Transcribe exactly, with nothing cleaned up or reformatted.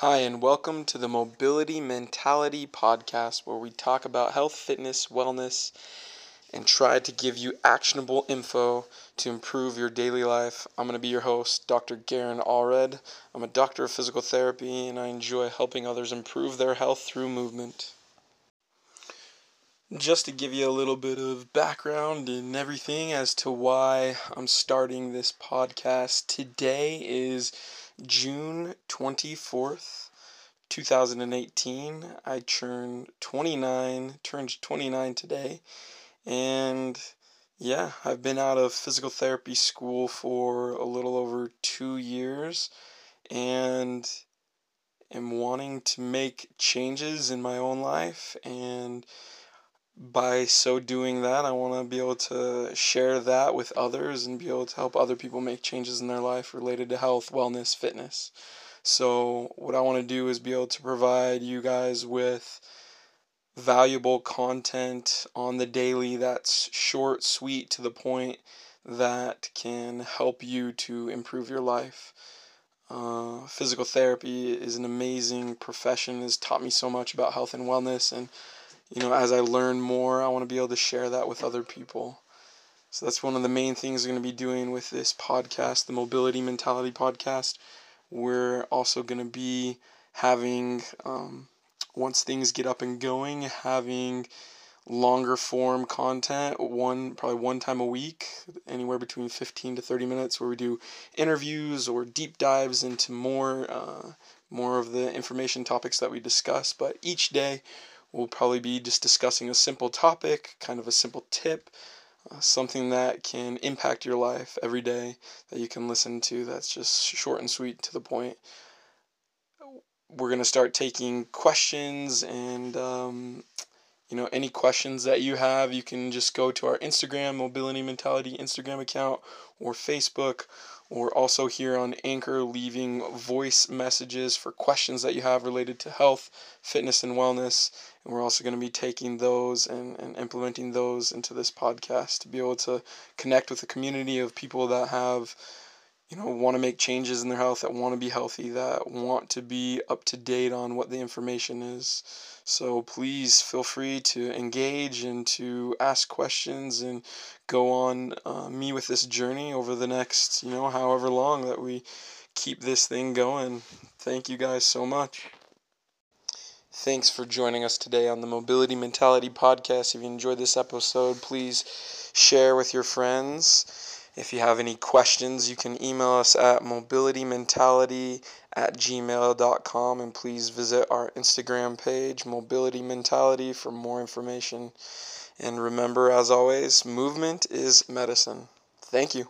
Hi, and welcome to the Mobility Mentality Podcast, where we talk about health, fitness, wellness, and try to give you actionable info to improve your daily life. I'm going to be your host, Doctor Garen Allred. I'm a doctor of physical therapy, and I enjoy helping others improve their health through movement. Just to give you a little bit of background and everything as to why I'm starting this podcast, today is June twenty-fourth, twenty eighteen. I turned twenty-nine, turned twenty-nine today, and yeah, I've been out of physical therapy school for a little over two years, and am wanting to make changes in my own life, and by so doing that, I want to be able to share that with others and be able to help other people make changes in their life related to health, wellness, fitness. So what I want to do is be able to provide you guys with valuable content on the daily that's short, sweet, to the point, that can help you to improve your life. Uh, physical therapy is an amazing profession. It's taught me so much about health and wellness, and you know, as I learn more, I want to be able to share that with other people. So that's one of the main things I'm going to be doing with this podcast, the Mobility Mentality Podcast. We're also going to be having, um, once things get up and going, having longer form content, one probably one time a week, anywhere between fifteen to thirty minutes, where we do interviews or deep dives into more, uh, more of the information topics that we discuss. But each day, we'll probably be just discussing a simple topic, kind of a simple tip, uh, something that can impact your life every day that you can listen to that's just short and sweet to the point. We're going to start taking questions, and um, you know, any questions that you have, you can just go to our Instagram, Mobility Mentality Instagram account, or Facebook, or also here on Anchor, leaving voice messages for questions that you have related to health, fitness, and wellness. And we're also going to be taking those and, and implementing those into this podcast to be able to connect with a community of people that have, you know, want to make changes in their health, that want to be healthy, that want to be up to date on what the information is. So please feel free to engage and to ask questions and go on uh, me with this journey over the next, you know, however long that we keep this thing going. Thank you guys so much. Thanks for joining us today on the Mobility Mentality Podcast. If you enjoyed this episode, please share with your friends. If you have any questions, you can email us at mobilitymentality at gmail dot com, and please visit our Instagram page, Mobility Mentality, for more information. And remember, as always, movement is medicine. Thank you.